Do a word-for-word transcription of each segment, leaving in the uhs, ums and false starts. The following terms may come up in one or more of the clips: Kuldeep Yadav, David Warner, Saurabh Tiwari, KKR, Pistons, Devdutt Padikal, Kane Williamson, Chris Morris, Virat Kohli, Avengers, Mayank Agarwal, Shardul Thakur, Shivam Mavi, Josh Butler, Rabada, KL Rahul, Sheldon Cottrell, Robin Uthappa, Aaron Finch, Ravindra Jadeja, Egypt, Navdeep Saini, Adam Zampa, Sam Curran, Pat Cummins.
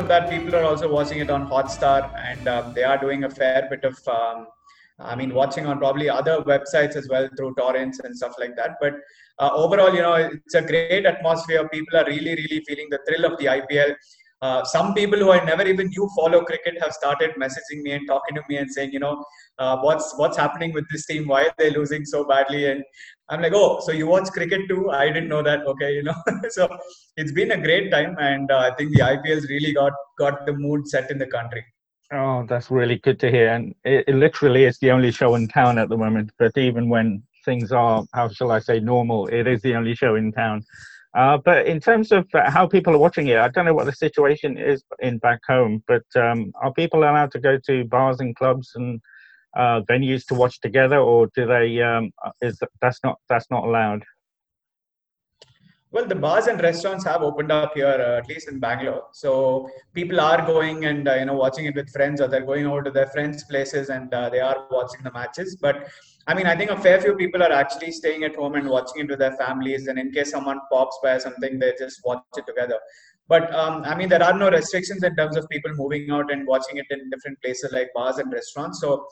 of that, people are also watching it on Hotstar, and um, they are doing a fair bit of, um, I mean, watching on probably other websites as well through torrents and stuff like that. But uh, overall, you know, it's a great atmosphere. People are really, really feeling the thrill of the I P L. Uh, some people who I never even knew follow cricket have started messaging me and talking to me and saying, you know, uh, what's what's happening with this team? Why are they losing so badly? And I'm like, oh, so you watch cricket too? I didn't know that. Okay, you know. So it's been a great time, and uh, I think the I P L's really got got the mood set in the country. Oh, that's really good to hear. And it, it literally is the only show in town at the moment. But even when things are, how shall I say, normal, it is the only show in town. Uh, but in terms of how people are watching it, I don't know what the situation is in back home, but um, are people allowed to go to bars and clubs and uh, venues to watch together, or do they? Um, is that's not that's not allowed? Well, the bars and restaurants have opened up here, uh, at least in Bangalore. So people are going and uh, you know watching it with friends, or they're going over to their friends' places and uh, they are watching the matches. But I mean, I think a fair few people are actually staying at home and watching it with their families. And in case someone pops by or something, they just watch it together. But um, I mean, there are no restrictions in terms of people moving out and watching it in different places like bars and restaurants. So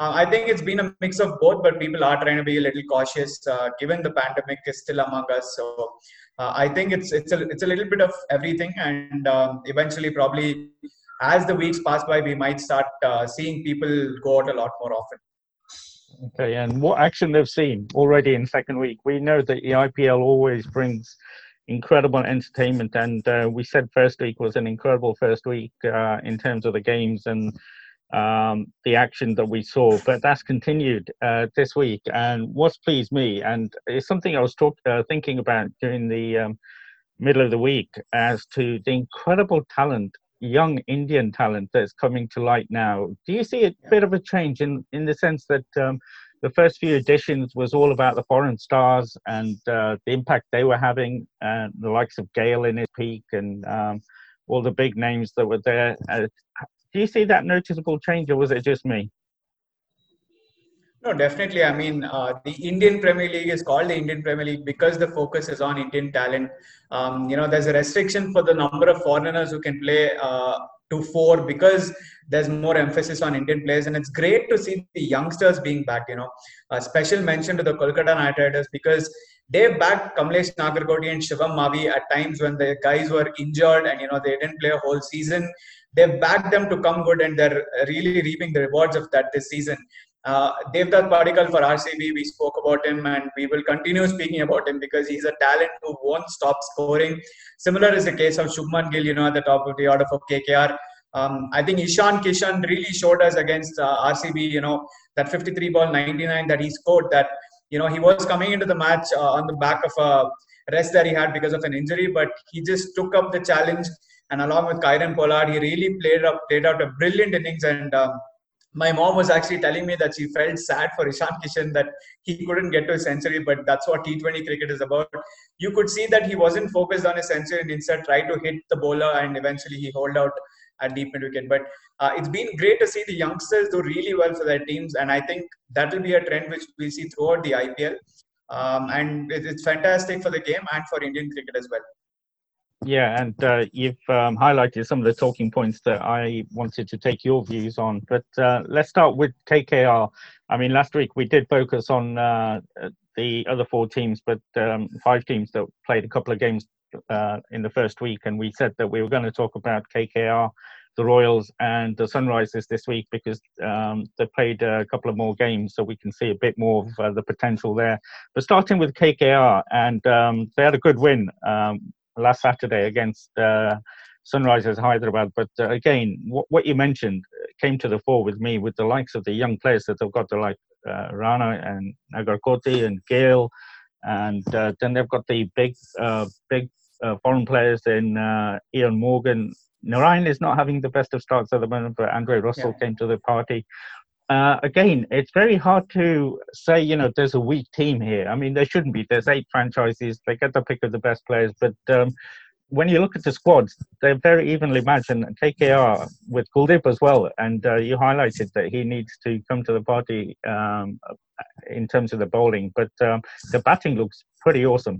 uh, I think it's been a mix of both, but people are trying to be a little cautious uh, given the pandemic is still among us. So Uh, I think it's it's a it's a little bit of everything, and uh, eventually, probably as the weeks pass by, we might start uh, seeing people go out a lot more often. Okay, and what action they've seen already in second week? We know that the I P L always brings incredible entertainment, and uh, we said first week was an incredible first week uh, in terms of the games and um, the action that we saw. But that's continued uh, this week, and what's pleased me, and it's something I was talk, uh, thinking about during the um, middle of the week, as to the incredible talent, young Indian talent that's coming to light now. Do you see a bit of a change in, in the sense that um, the first few editions was all about the foreign stars and uh, the impact they were having, uh, the likes of Gayle in his peak and um, all the big names that were there? Uh, Do you see that noticeable change, or was it just me? No, definitely. I mean, uh, the Indian Premier League is called the Indian Premier League because the focus is on Indian talent. Um, you know, there's a restriction for the number of foreigners who can play uh, to four because there's more emphasis on Indian players. And it's great to see the youngsters being back, you know. A special mention to the Kolkata Knight Riders because they backed Kamlesh Nagarkoti and Shivam Mavi at times when the guys were injured and, you know, they didn't play a whole season. They've backed them to come good, and they're really reaping the rewards of that this season. Uh, Devdutt Padikal for R C B, we spoke about him, and we will continue speaking about him because he's a talent who won't stop scoring. Similar is the case of Shubman Gill, you know, at the top of the order for K K R. Um, I think Ishan Kishan really showed us against uh, R C B, you know, that fifty-three ball ninety-nine that he scored, that, you know, he was coming into the match uh, on the back of a rest that he had because of an injury, but he just took up the challenge. And along with Kieron Pollard, he really played up, played out a brilliant innings. And um, my mom was actually telling me that she felt sad for Ishan Kishan that he couldn't get to a century. But that's what T twenty cricket is about. You could see that he wasn't focused on a century and instead tried to hit the bowler, and eventually he holed out at deep mid wicket. But uh, it's been great to see the youngsters do really well for their teams. And I think that will be a trend which we'll see throughout the I P L. Um, and it's fantastic for the game and for Indian cricket as well. Yeah, and uh, you've um, highlighted some of the talking points that I wanted to take your views on. But uh, let's start with K K R. I mean, last week we did focus on uh, the other four teams, but um, five teams that played a couple of games uh, in the first week. And we said that we were going to talk about K K R, the Royals and the Sunrisers this week because um, they played a couple of more games, so we can see a bit more of uh, the potential there. But starting with K K R, and um, they had a good win Um, last Saturday against uh, Sunrisers Hyderabad. But uh, again, what, what you mentioned came to the fore with me with the likes of the young players that they've got, the like uh, Rana and Nagarkoti and Gayle. And uh, then they've got the big uh, big uh, foreign players in uh, Eoin Morgan. Narine is not having the best of starts at the moment, but Andre Russell yeah. came to the party. Uh, again, it's very hard to say, you know, there's a weak team here. I mean, there shouldn't be. There's eight franchises. They get the pick of the best players. But um, when you look at the squads, they're very evenly matched. And K K R with Kuldeep as well. And uh, you highlighted that he needs to come to the party um, in terms of the bowling. But um, the batting looks pretty awesome.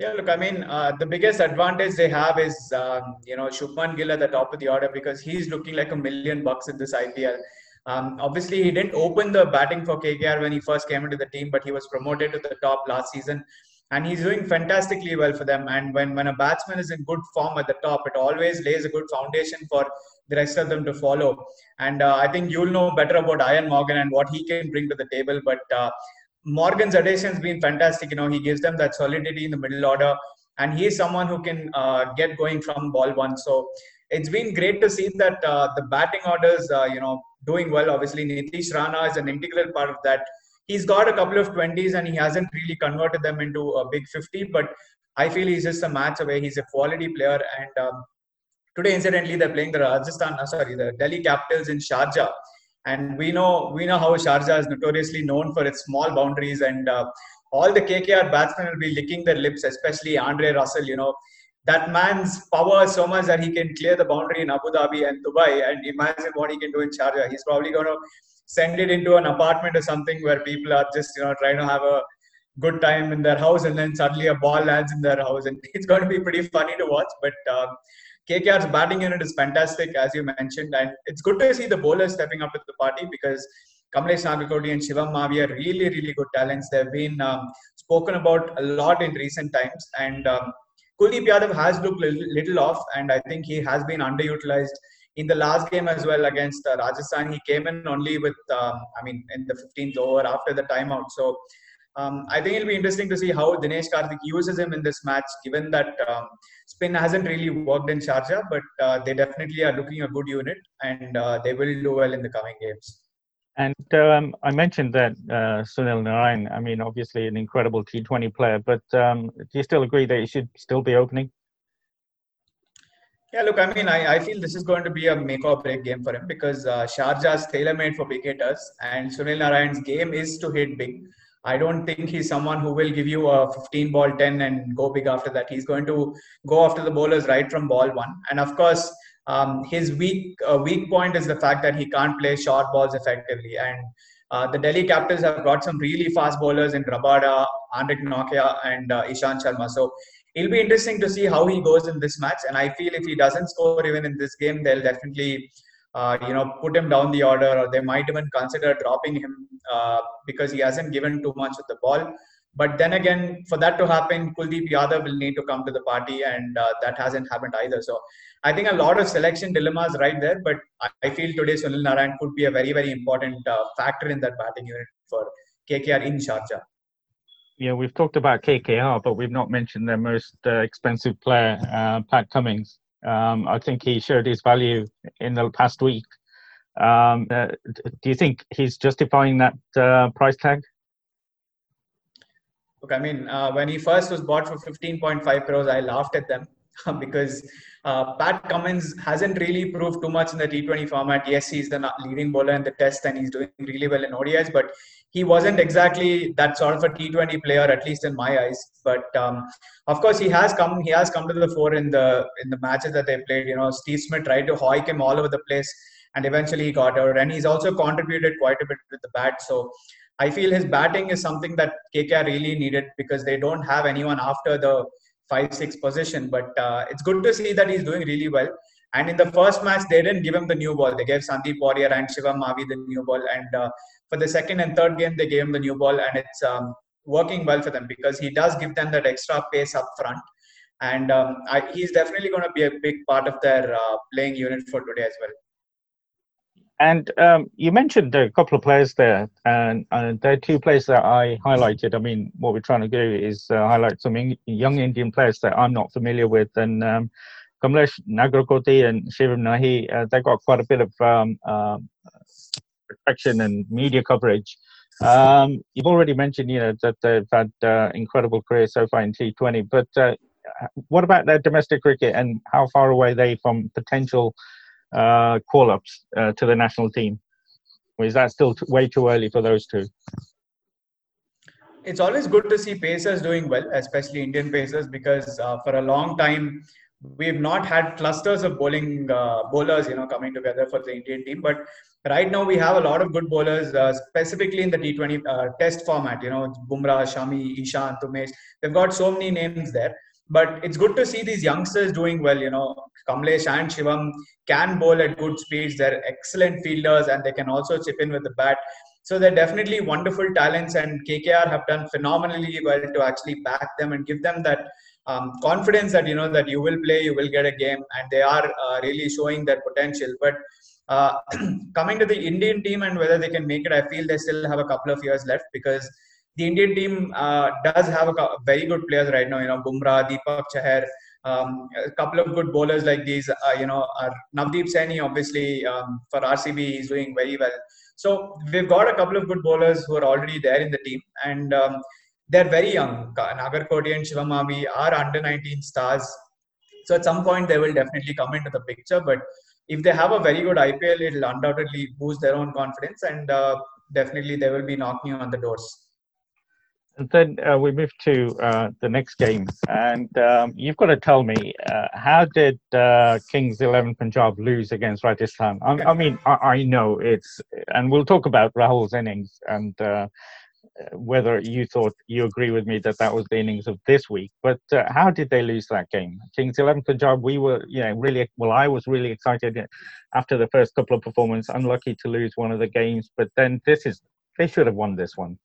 Yeah, look, I mean, uh, the biggest advantage they have is, um, you know, Shubman Gill at the top of the order, because he's looking like a million bucks in this I P L. Um, obviously, he didn't open the batting for K K R when he first came into the team, but he was promoted to the top last season. And he's doing fantastically well for them. And when, when a batsman is in good form at the top, it always lays a good foundation for the rest of them to follow. And uh, I think you'll know better about Eoin Morgan and what he can bring to the table. But uh, Morgan's addition has been fantastic. You know, he gives them that solidity in the middle order. And he is someone who can uh, get going from ball one. So it's been great to see that uh, the batting orders, uh, you know, doing well. Obviously, Nitish Rana is an integral part of that. He's got a couple of twenties and he hasn't really converted them into a big fifty, but I feel he's just a match away. He's a quality player. And um, today, incidentally, they're playing the Rajasthan, uh, sorry, the Delhi Capitals in Sharjah. And we know we know how Sharjah is notoriously known for its small boundaries. And uh, all the K K R batsmen will be licking their lips, especially Andre Russell. You know, that man's power is so much that he can clear the boundary in Abu Dhabi and Dubai. And imagine what he can do in Sharjah. He's probably going to send it into an apartment or something where people are just, you know, trying to have a good time in their house, and then suddenly a ball lands in their house, and it's going to be pretty funny to watch. But uh, K K R's batting unit is fantastic, as you mentioned, and it's good to see the bowlers stepping up to the party, because Kamlesh Nagarkoti and Shivam Mavi are really, really good talents. They've been um, spoken about a lot in recent times, and um, Kuldeep Yadav has looked a little off, and I think he has been underutilized. In the last game as well against uh, Rajasthan, he came in only with, uh, I mean, in the fifteenth over after the timeout. So, um, I think it'll be interesting to see how Dinesh Karthik uses him in this match, given that um, spin hasn't really worked in Sharjah, but uh, they definitely are looking a good unit, and uh, they will do well in the coming games. And um, I mentioned that uh, Sunil Narine, I mean, obviously an incredible T twenty player, but um, do you still agree that he should still be opening? Yeah, look, I mean, I, I feel this is going to be a make or break game for him, because uh, Sharjah is tailor-made for big hitters, and Sunil Narine's game is to hit big. I don't think he's someone who will give you a fifteen ball ten and go big after that. He's going to go after the bowlers right from ball one. And of course, um, his weak uh, weak point is the fact that he can't play short balls effectively. And uh, the Delhi Capitals have got some really fast bowlers in Rabada, Andrik Nokia and uh, Ishan Sharma. So it'll be interesting to see how he goes in this match. And I feel if he doesn't score even in this game, they'll definitely, uh, you know, put him down the order, or they might even consider dropping him uh, because he hasn't given too much of the ball. But then again, for that to happen, Kuldeep Yadav will need to come to the party, and uh, that hasn't happened either. So I think a lot of selection dilemmas right there. But I feel today Sunil Narine could be a very, very important uh, factor in that batting unit for K K R in Sharjah. Yeah, we've talked about K K R, but we've not mentioned their most uh, expensive player, uh, Pat Cummings. Um, I think he showed his value in the past week. Um, uh, do you think he's justifying that uh, price tag? Look, I mean, uh, when he first was bought for fifteen point five crores, I laughed at them because uh, Pat Cummins hasn't really proved too much in the T twenty format. Yes, he's the leading bowler in the test and he's doing really well in O D Is, but he wasn't exactly that sort of a T twenty player, at least in my eyes. But um, of course, he has come. He has come to the fore in the in the matches that they played. You know, Steve Smith tried to hoik him all over the place, and eventually he got out. And he's also contributed quite a bit with the bat. So I feel his batting is something that K K R really needed, because they don't have anyone after the five six position. But uh, it's good to see that he's doing really well. And in the first match, they didn't give him the new ball. They gave Sandeep Warrier and Shivam Mavi the new ball. And uh, for the second and third game, they gave him the new ball. And it's um, working well for them, because he does give them that extra pace up front. And um, I, he's definitely going to be a big part of their uh, playing unit for today as well. And um, you mentioned a couple of players there. And, and there are two players that I highlighted. I mean, what we're trying to do is uh, highlight some in- young Indian players that I'm not familiar with. And um, Kamlesh Nagarkoti and Shivam Nahi, uh, they got quite a bit of um, uh, protection and media coverage. Um, you've already mentioned, you know, that they've had uh, incredible careers so far in T twenty, but uh, what about their domestic cricket, and how far away are they from potential uh, call-ups uh, to the national team? Or is that still t- way too early for those two? It's always good to see pacers doing well, especially Indian pacers, because uh, for a long time, we've not had clusters of bowling uh, bowlers, you know, coming together for the Indian team. But right now we have a lot of good bowlers, uh, specifically in the T twenty uh, test format. You know, Bumrah, Shami, Ishan, Tumesh. They've got so many names there. But it's good to see these youngsters doing well. You know, Kamlesh and Shivam can bowl at good speeds. They're excellent fielders and they can also chip in with the bat. So they're definitely wonderful talents, and K K R have done phenomenally well to actually back them and give them that um, confidence that, you know, that you will play, you will get a game, and they are uh, really showing their potential. But uh, coming to the Indian team and whether they can make it, I feel they still have a couple of years left, because the Indian team uh, does have a very good players right now. You know, Bumrah, Deepak Chahar, um, a couple of good bowlers like these. Uh, you know, uh, Navdeep Saini, obviously, um, for R C B, he's doing very well. So we've got a couple of good bowlers who are already there in the team, and um, they're very young. Nagarkoti and Shivam Mavi are under nineteen stars. So at some point, they will definitely come into the picture. But if they have a very good I P L, it'll undoubtedly boost their own confidence, and uh, definitely they will be knocking on the doors. And then uh, we move to uh, the next game, and um, you've got to tell me, uh, how did uh, Kings eleven Punjab lose against Rajasthan? I, I mean, I, I know it's, and we'll talk about Rahul's innings and uh, whether you thought you agree with me that that was the innings of this week. But uh, how did they lose that game? Kings eleven Punjab, we were, you know, really, well, I was really excited after the first couple of performances. Unlucky to lose one of the games, but then this is, they should have won this one.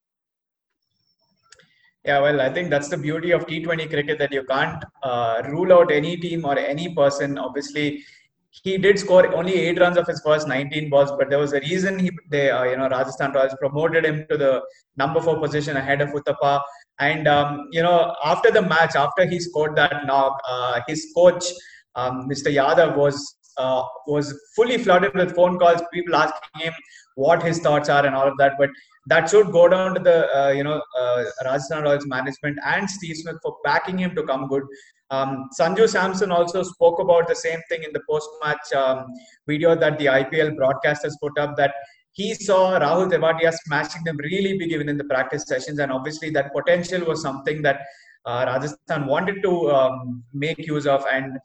Yeah, well, I think that's the beauty of T twenty cricket, that you can't uh, rule out any team or any person. Obviously, he did score only eight runs of his first nineteen balls, but there was a reason he, they, uh, you know, Rajasthan Royals promoted him to the number four position ahead of Uttappa. And um, you know, after the match, after he scored that knock, uh, his coach, um, Mister Yadav, was uh, was fully flooded with phone calls, people asking him what his thoughts are and all of that. But that should go down to the, uh, you know, uh, Rajasthan Royals management and Steve Smith for backing him to come good. Um, Sanju Samson also spoke about the same thing in the post-match um, video that the I P L broadcasters put up, that he saw Rahul Tewatia smashing them really big even in the practice sessions. And obviously that potential was something that uh, Rajasthan wanted to um, make use of. And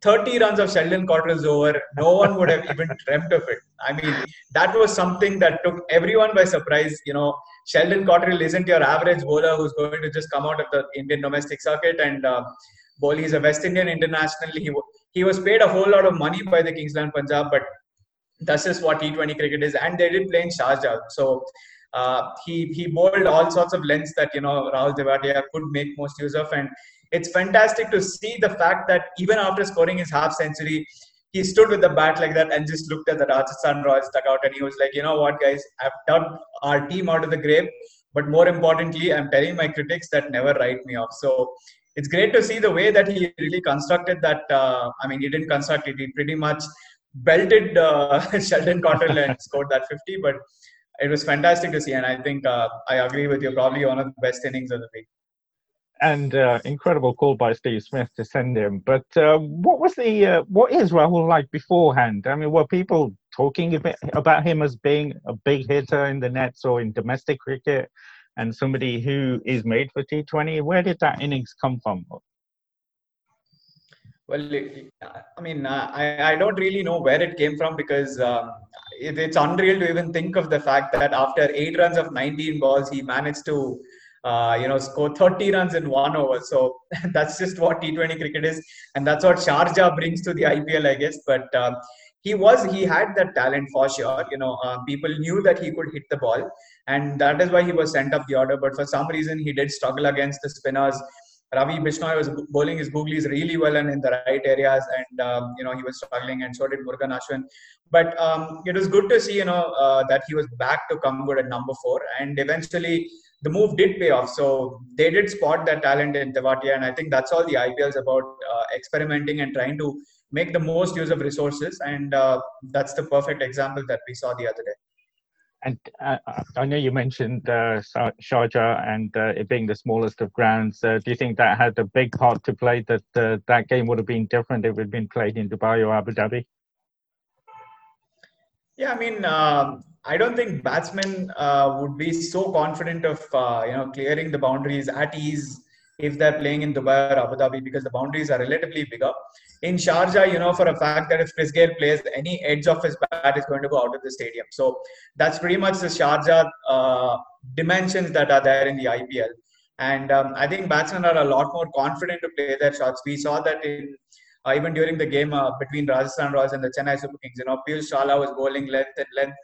thirty runs of Sheldon Cottrell's over, no one would have even dreamt of it. I mean, that was something that took everyone by surprise. You know, Sheldon Cottrell isn't your average bowler who's going to just come out of the Indian domestic circuit and uh, bowl. He's a West Indian international. He, w- he was paid a whole lot of money by the Kings eleven Punjab, but that's just what T twenty cricket is. And they did play in Sharjah. So uh, he, he bowled all sorts of lengths that, you know, Rahul Tewatia could make most use of. And it's fantastic to see the fact that even after scoring his half century, he stood with the bat like that and just looked at the Rajasthan Royals dugout, and he was like, you know what, guys, I've dug our team out of the grave, but more importantly, I'm telling my critics that never write me off. So it's great to see the way that he really constructed that. Uh, I mean, he didn't construct it. He pretty much belted uh, Sheldon Cottrell and scored that fifty, but it was fantastic to see. And I think uh, I agree with you, probably one of the best innings of the week. And uh, incredible call by Steve Smith to send him. But uh, what was the uh, what is Rahul like beforehand? I mean, were people talking a bit about him as being a big hitter in the nets or in domestic cricket, and somebody who is made for T twenty? Where did that innings come from? Well, I mean, I, I don't really know where it came from, because um, it, it's unreal to even think of the fact that after eight runs of nineteen balls, he managed to Uh, you know, score thirty runs in one over. So that's just what T twenty cricket is, and that's what Sharjah brings to the I P L, I guess. But uh, he was, he had that talent for sure. You know, uh, people knew that he could hit the ball, and that is why he was sent up the order. But for some reason, he did struggle against the spinners. Ravi Bishnoi was bowling his googlies really well and in the right areas, and um, you know, he was struggling, and so did Murugan Ashwin. But um, it was good to see, you know, uh, that he was back to come good at number four, and eventually the move did pay off. So they did spot that talent in Tewatia, and I think that's all the I P L is about, uh, experimenting and trying to make the most use of resources, and uh, that's the perfect example that we saw the other day. And uh, I know you mentioned uh, Sharjah and uh, it being the smallest of grounds. Uh, do you think that had a big part to play, that uh, that game would have been different if it had been played in Dubai or Abu Dhabi? Yeah, I mean, uh, I don't think batsmen uh, would be so confident of, uh, you know, clearing the boundaries at ease if they're playing in Dubai or Abu Dhabi, because the boundaries are relatively bigger. In Sharjah, you know for a fact that if Chris Gayle plays, any edge of his bat is going to go out of the stadium. So that's pretty much the Sharjah uh, dimensions that are there in the I P L. And um, I think batsmen are a lot more confident to play their shots. We saw that in uh, even during the game uh, between Rajasthan Royals and the Chennai Super Kings. You know, Piyush Chawla was bowling length and length.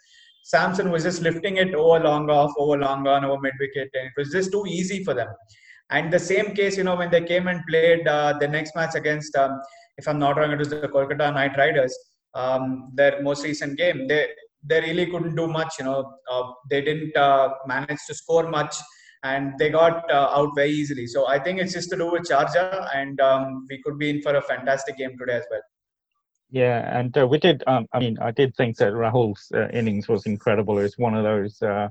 Samson was just lifting it over long off, over long on, over mid wicket, and it was just too easy for them. And the same case, you know, when they came and played uh, the next match against, um, if I'm not wrong, it was the Kolkata Knight Riders, um, their most recent game. They they really couldn't do much, you know. Uh, they didn't uh, manage to score much, and they got uh, out very easily. So I think it's just to do with Sharjah, and um, we could be in for a fantastic game today as well. Yeah, and uh, we did, um, I mean, I did think that Rahul's uh, innings was incredible. It's one of those... Uh,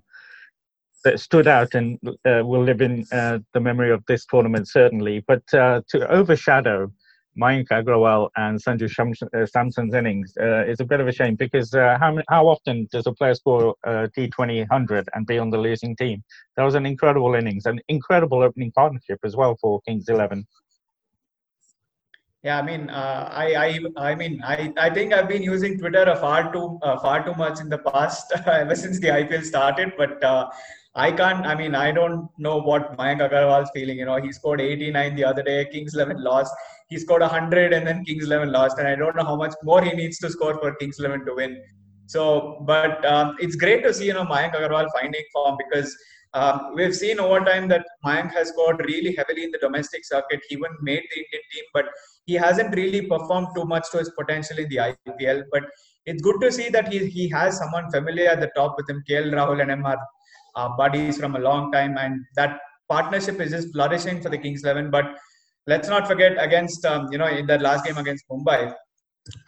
that stood out and uh, will live in uh, the memory of this tournament, certainly. But uh, to overshadow Mayank Agarwal and Sanju Samson's innings uh, is a bit of a shame, because uh, how, how often does a player score uh, T twenty one hundred and be on the losing team? That was an incredible innings, an incredible opening partnership as well for Kings eleven. Yeah, I mean, uh, I, I, I mean, I, I think I've been using Twitter a far too, uh, far too much in the past ever since the I P L started. But uh, I can't. I mean, I don't know what Mayank Agarwal's feeling. You know, he scored eighty-nine the other day. Kings eleven lost. He scored one hundred, and then Kings eleven lost. And I don't know how much more he needs to score for Kings eleven to win. So, but um, it's great to see, you know, Mayank Agarwal finding form, because Um, we've seen over time that Mayank has scored really heavily in the domestic circuit. He even made the Indian team, but he hasn't really performed too much to his potential in the I P L. But it's good to see that he he has someone familiar at the top with him. K L Rahul and him are uh, buddies from a long time, and that partnership is just flourishing for the Kings eleven. But let's not forget, against um, you know in that last game against Mumbai,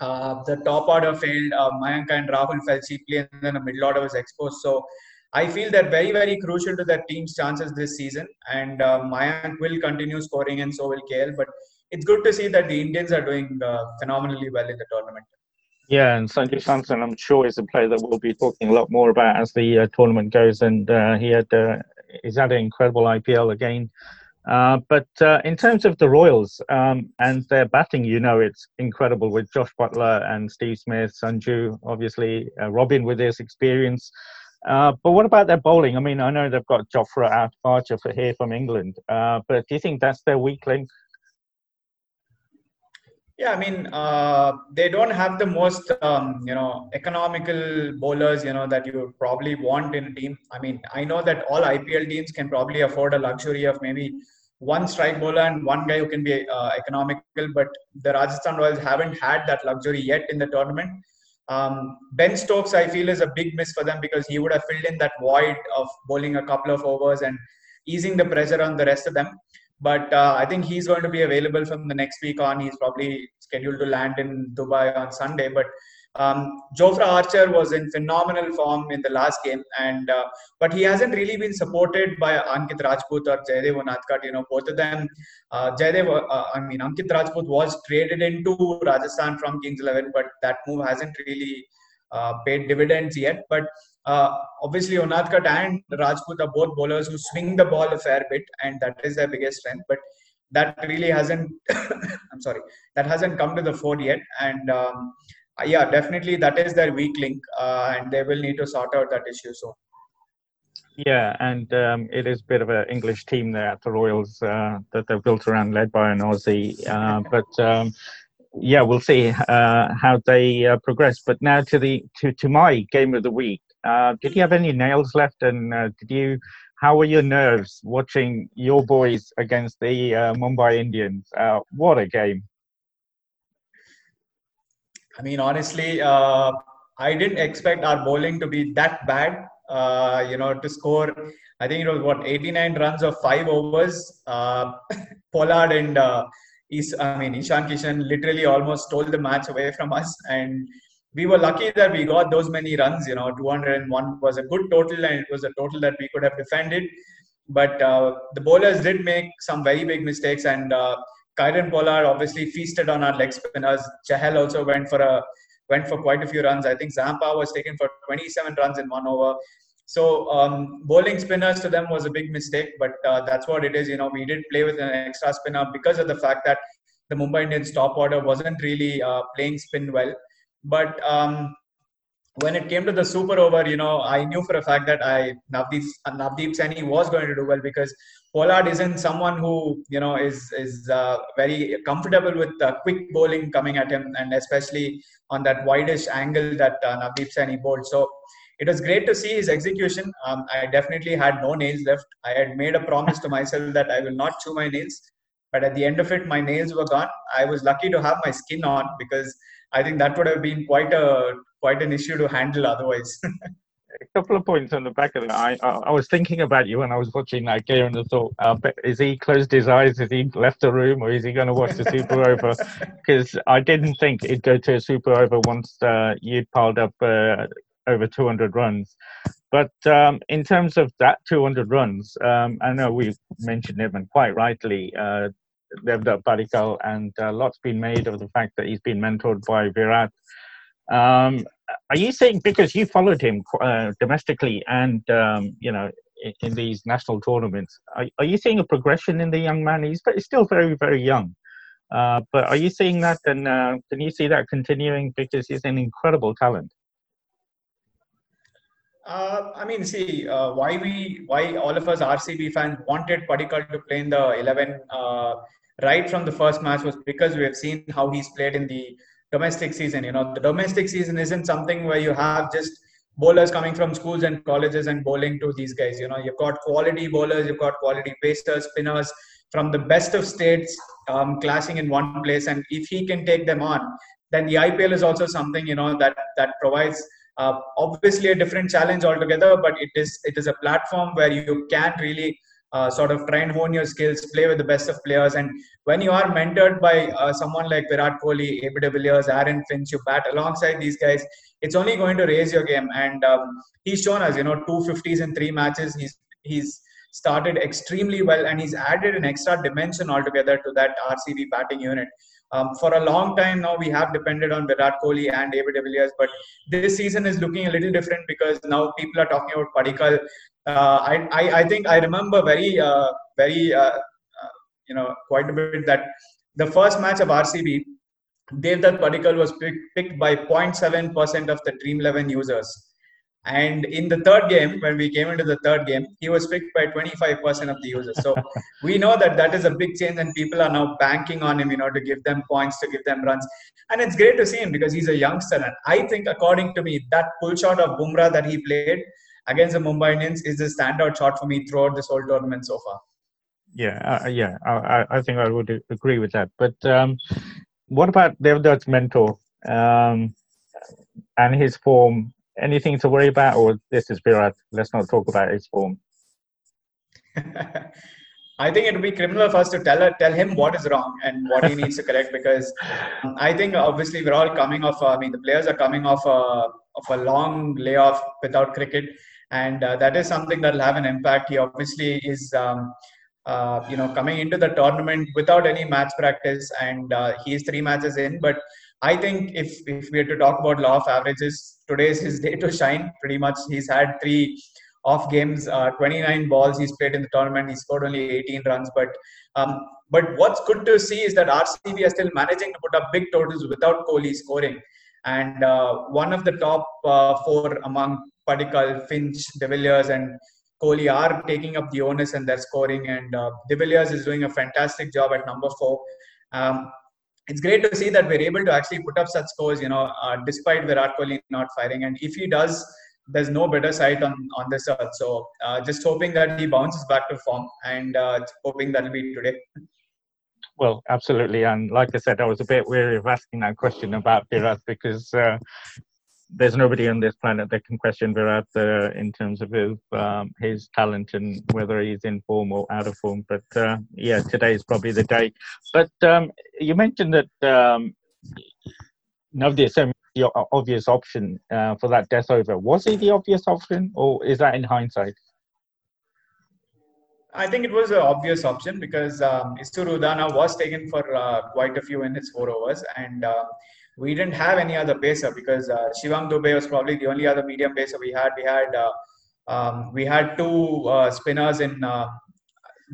uh, the top order failed. Uh, Mayank and Rahul fell cheaply, and then the middle order was exposed. So I feel they're very, very crucial to their team's chances this season. And uh, Mayank will continue scoring, and so will K L. But it's good to see that the Indians are doing uh, phenomenally well in the tournament. Yeah, and Sanju Samson, I'm sure, is a player that we'll be talking a lot more about as the uh, tournament goes. And uh, he had uh, he's had an incredible I P L again. Uh, but uh, in terms of the Royals um, and their batting, you know, it's incredible with Josh Butler and Steve Smith, Sanju, obviously, uh, Robin with his experience. Uh, but what about their bowling? I mean, I know they've got Jofra Archer for here from England, uh, but do you think that's their weak link? Yeah, I mean, uh, they don't have the most, um, you know, economical bowlers, you know, that you probably want in a team. I mean, I know that all I P L teams can probably afford a luxury of maybe one strike bowler and one guy who can be uh, economical, but the Rajasthan Royals haven't had that luxury yet in the tournament. Um, Ben Stokes, I feel, is a big miss for them, because he would have filled in that void of bowling a couple of overs and easing the pressure on the rest of them. But uh, I think he's going to be available from the next week on. He's probably scheduled to land in Dubai on Sunday. But um, Jofra Archer was in phenomenal form in the last game, and uh, but he hasn't really been supported by Ankit Rajput or Jaydev Unadkat. You know, both of them. Uh, Jaydev, uh, I mean, Ankit Rajput was traded into Rajasthan from Kings eleven, but that move hasn't really uh, paid dividends yet. But uh, obviously, Unadkat and Rajput are both bowlers who swing the ball a fair bit, and that is their biggest strength. But that really hasn't. I'm sorry, that hasn't come to the fore yet, and. Um, Yeah, definitely that is their weak link, uh, and they will need to sort out that issue soon. Yeah, and um, it is a bit of an English team there at the Royals uh, that they've built around, led by an Aussie. Uh, but um, yeah, we'll see uh, how they uh, progress. But now to the to, to my game of the week. Uh, did you have any nails left, and uh, did you? How were your nerves watching your boys against the uh, Mumbai Indians? Uh, what a game! I mean, honestly, uh, I didn't expect our bowling to be that bad, uh, you know, to score, I think it was, what, eighty-nine runs of five overs. Uh, Pollard and uh, Is, I mean, Ishan Kishan literally almost stole the match away from us. And we were lucky that we got those many runs, you know, two hundred one was a good total, and it was a total that we could have defended. But uh, the bowlers did make some very big mistakes, and uh, Kieron Pollard obviously feasted on our leg spinners. Chahal also went for a went for quite a few runs. I think Zampa was taken for twenty-seven runs in one over. So um, bowling spinners to them was a big mistake, but uh, that's what it is. You know, we did play with an extra spinner because of the fact that the Mumbai Indians top order wasn't really uh, playing spin well. But um, when it came to the super over, you know, I knew for a fact that I Navdeep, Navdeep Saini was going to do well, because Pollard isn't someone who, you know, is is uh, very comfortable with uh, quick bowling coming at him, and especially on that widest angle that uh, Navdeep Saini bowled. So it was great to see his execution. Um, I definitely had no nails left. I had made a promise to myself that I will not chew my nails. But at the end of it, my nails were gone. I was lucky to have my skin on, because I think that would have been quite a quite an issue to handle otherwise. A couple of points on the back of that. I, uh, I was thinking about you when I was watching that game, and I thought, uh, is he closed his eyes? Is he left the room, or is he going to watch the Super Over? Because I didn't think it'd go to a Super Over once uh, you'd piled up... Uh, over two hundred runs. But um, in terms of that two hundred runs, um, I know we've mentioned him, and quite rightly, uh, Devdutt Padikal, and a uh, lot's been made of the fact that he's been mentored by Virat. Um, are you saying, because you followed him uh, domestically and, um, you know, in, in these national tournaments, are, are you seeing a progression in the young man? He's still very, very young. Uh, but are you seeing that, and uh, can you see that continuing, because he's an incredible talent? Uh, I mean, see, uh, why we, why all of us R C B fans wanted Padikal to play in the eleven uh, right from the first match was because we have seen how he's played in the domestic season. You know, the domestic season isn't something where you have just bowlers coming from schools and colleges and bowling to these guys. You know, you've got quality bowlers, you've got quality pacers, spinners from the best of states um, clashing in one place. And if he can take them on, then the I P L is also something, you know, that, that provides... Uh, obviously a different challenge altogether, but it is it is a platform where you can really uh, sort of try and hone your skills, play with the best of players. And when you are mentored by uh, someone like Virat Kohli, A B De Villiers, Aaron Finch, you bat alongside these guys, it's only going to raise your game. And um, he's shown us, you know, two fifties in three matches. He's, he's started extremely well, and he's added an extra dimension altogether to that R C B batting unit. Um, for a long time now, we have depended on Virat Kohli and David Warner, but this season is looking a little different because now people are talking about Padikal. Uh, I, I, I think I remember very, uh, very, uh, uh, you know, quite a bit that the first match of R C B, Devdutt Padikal was pick, picked by zero point seven percent of the Dream eleven users. And in the third game, when we came into the third game, he was picked by twenty-five percent of the users. So we know that that is a big change, and people are now banking on him, you know, to give them points, to give them runs. And it's great to see him because he's a youngster. And I think, according to me, that pull shot of Bumrah that he played against the Mumbai Indians is the standout shot for me throughout this whole tournament so far. Yeah, uh, yeah, I, I think I would agree with that. But um, what about Devdutt's mentor um, and his form? Anything to worry about, or this is Virat? Let's not talk about his form. I think it would be criminal for us to tell her, tell him what is wrong and what he needs to correct, because I think obviously we're all coming off. I mean, the players are coming off a, of a long layoff without cricket, and uh, that is something that will have an impact. He obviously is, um, uh, you know, coming into the tournament without any match practice, and uh, he is three matches in, but. I think if, if we are to talk about law of averages, today is his day to shine. Pretty much, he's had three off games, uh, twenty-nine balls he's played in the tournament. He scored only eighteen runs. But um, but what's good to see is that R C B are still managing to put up big totals without Kohli scoring. And uh, one of the top uh, four among Padikal, Finch, De Villiers and Kohli are taking up the onus and they're scoring. And uh, De Villiers is doing a fantastic job at number four. Um, It's great to see that we're able to actually put up such scores, you know, uh, despite Virat Kohli not firing. And if he does, there's no better sight on, on this earth. So uh, just hoping that he bounces back to form, and uh, hoping that'll be today. Well, absolutely. And like I said, I was a bit wary of asking that question about Virat because uh, there's nobody on this planet that can question Virat uh, in terms of his, um, his talent and whether he's in form or out of form. But uh, yeah, today is probably the day. But um, you mentioned that um, Navdeep Saini, your obvious option uh, for that death over. Was he the obvious option, or is that in hindsight? I think it was an obvious option because um, Isur Udana was taken for uh, quite a few in his four overs, and uh, we didn't have any other pacer because uh, Shivam Dubey was probably the only other medium pacer we had. We had uh, Um, we had two uh, spinners in uh,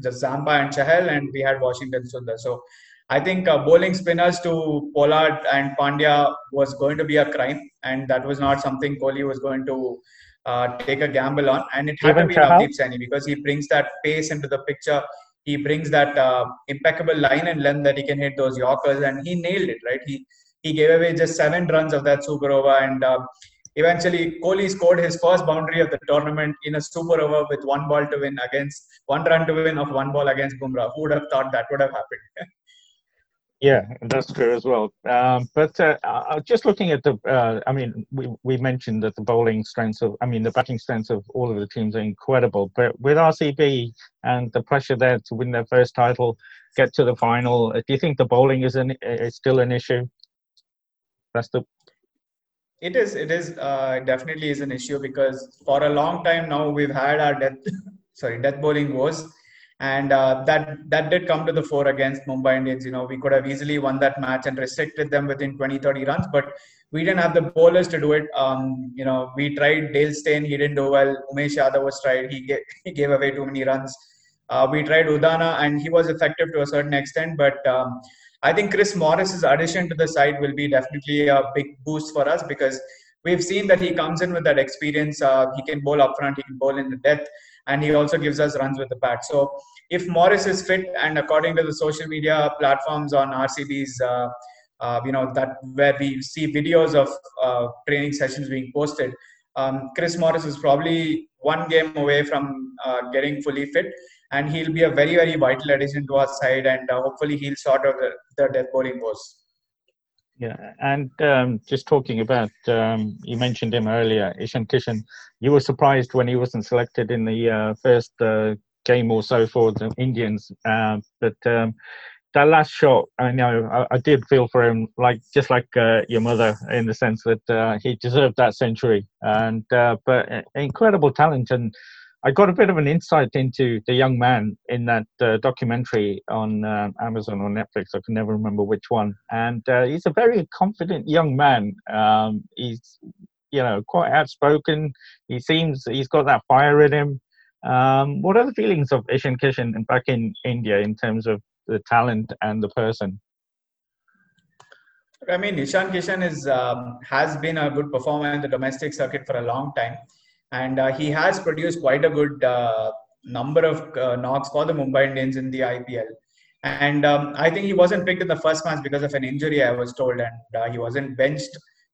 Zampa and Chahal, and we had Washington Sundar. So I think uh, bowling spinners to Pollard and Pandya was going to be a crime, and that was not something Kohli was going to uh, take a gamble on. And it had Even to be Navdeep Saini, because he brings that pace into the picture. He brings that uh, impeccable line and length that he can hit those yorkers, and he nailed it, right? He he gave away just seven runs of that super over, and uh, eventually Kohli scored his first boundary of the tournament in a super over with one ball to win against, one run to win of one ball against Bumrah. Who would have thought that would have happened? Yeah, that's true as well. Um, but uh, uh, just looking at the, uh, I mean, we, we mentioned that the bowling strengths of, I mean, the batting strengths of all of the teams are incredible. But with R C B and the pressure there to win their first title, get to the final, do you think the bowling is an is still an issue? That's the. It is. It is uh, definitely is an issue, because for a long time now we've had our death, sorry, death bowling wars. And uh, that that did come to the fore against Mumbai Indians. You know, we could have easily won that match and restricted them within twenty, thirty runs, but we didn't have the bowlers to do it. Um, you know, we tried Dale Steyn, he didn't do well. Umesh Yadav was tried, he gave, he gave away too many runs. Uh, we tried Udana, and he was effective to a certain extent, but um, I think Chris Morris's addition to the side will be definitely a big boost for us, because we've seen that he comes in with that experience. Uh, he can bowl up front, he can bowl in the depth, and he also gives us runs with the bat. So if Morris is fit, and according to the social media platforms on R C B's, uh, uh, you know, that where we see videos of uh, training sessions being posted, um, Chris Morris is probably one game away from uh, getting fully fit, and he'll be a very, very vital addition to our side, and uh, hopefully he'll sort out the, the death bowling wars. Yeah, and um, just talking about, um, you mentioned him earlier, Ishan Kishan. You were surprised when he wasn't selected in the uh, first uh, game or so for the Indians. Uh, but um, that last shot, I know, I, I did feel for him, like just like uh, your mother, in the sense that uh, he deserved that century. And uh, but incredible talent, and I got a bit of an insight into the young man in that uh, documentary on uh, Amazon or Netflix. I can never remember which one. And uh, he's a very confident young man. Um, he's, you know, quite outspoken. He seems he's got that fire in him. Um, what are the feelings of Ishan Kishan back in India in terms of the talent and the person? I mean, Ishan Kishan is um, has been a good performer in the domestic circuit for a long time. And uh, he has produced quite a good uh, number of uh, knocks for the Mumbai Indians in the I P L. And um, I think he wasn't picked in the first match because of an injury, I was told. And uh, he wasn't benched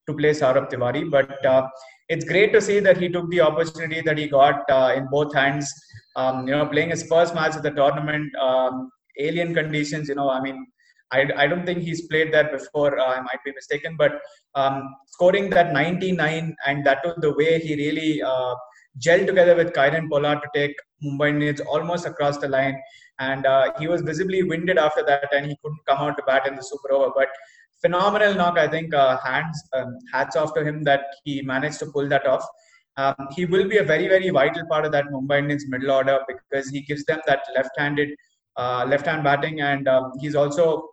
to play Saurabh Tiwari. But uh, it's great to see that he took the opportunity that he got uh, in both hands. Um, you know, playing his first match of the tournament, um, alien conditions, you know, I mean, I, I don't think he's played that before, uh, I might be mistaken, but um, scoring that ninety-nine, and that was the way he really uh, gelled together with Kieron Pollard to take Mumbai Indians almost across the line. And uh, he was visibly winded after that, and he couldn't come out to bat in the super over. But phenomenal knock, I think, uh, hands, um, hats off to him that he managed to pull that off. Um, he will be a very, very vital part of that Mumbai Indians middle order, because he gives them that left-handed, uh, left-hand batting, and um, he's also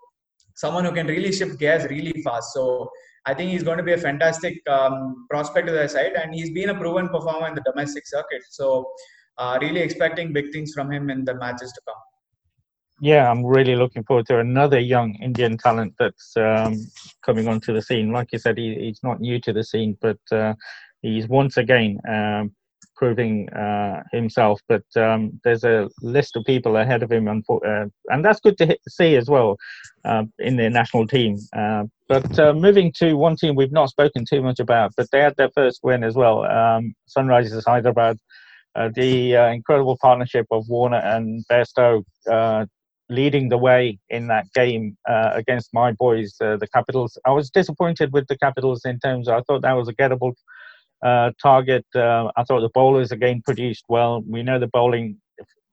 someone who can really shift gears really fast. So I think he's going to be a fantastic um, prospect to their side, and he's been a proven performer in the domestic circuit. So uh, really expecting big things from him in the matches to come. Yeah, I'm really looking forward to another young Indian talent that's um, coming onto the scene. Like you said, he, he's not new to the scene, but uh, he's once again um, proving uh, himself. But um, there's a list of people ahead of him, and, uh, and that's good to hit, see as well uh, in their national team. Uh, but uh, moving to one team we've not spoken too much about, but they had their first win as well. Um, Sunrisers Hyderabad, uh, the uh, incredible partnership of Warner and Bairstow uh, leading the way in that game uh, against my boys, uh, the Capitals. I was disappointed with the Capitals in terms of, I thought that was a gettable Uh, target. Uh, I thought the bowlers again produced well. We know the bowling,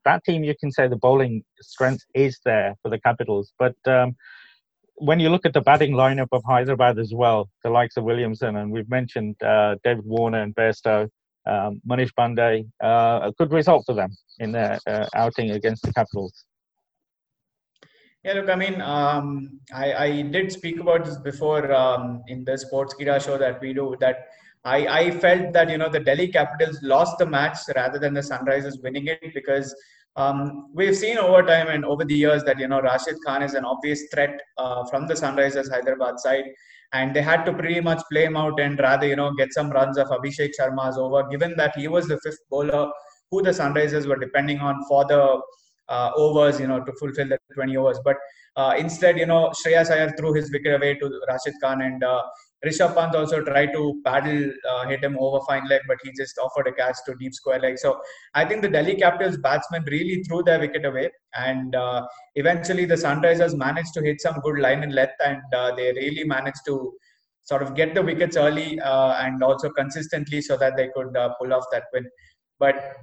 that team, you can say the bowling strength is there for the Capitals. But um, when you look at the batting lineup of Hyderabad as well, the likes of Williamson, and we've mentioned uh, David Warner and Bairstow, um, Manish Pandey, uh, a good result for them in their uh, outing against the Capitals. Yeah, look, I mean, um, I, I did speak about this before um, in the Sports Kira show that we do, that I, I felt that, you know, the Delhi Capitals lost the match rather than the Sunrisers winning it, because um, we've seen over time and over the years that, you know, Rashid Khan is an obvious threat uh, from the Sunrisers Hyderabad side. And they had to pretty much play him out and rather, you know, get some runs of Abhishek Sharma's over, given that he was the fifth bowler who the Sunrisers were depending on for the uh, overs, you know, to fulfill the twenty overs. But uh, instead, you know, Shreyas Iyer threw his wicket away to Rashid Khan, and uh, Rishabh Pant also tried to paddle, uh, hit him over fine leg, but he just offered a catch to deep square leg. So I think the Delhi Capitals batsmen really threw their wicket away, and uh, eventually the Sunrisers managed to hit some good line and length, and uh, they really managed to sort of get the wickets early uh, and also consistently, so that they could uh, pull off that win. But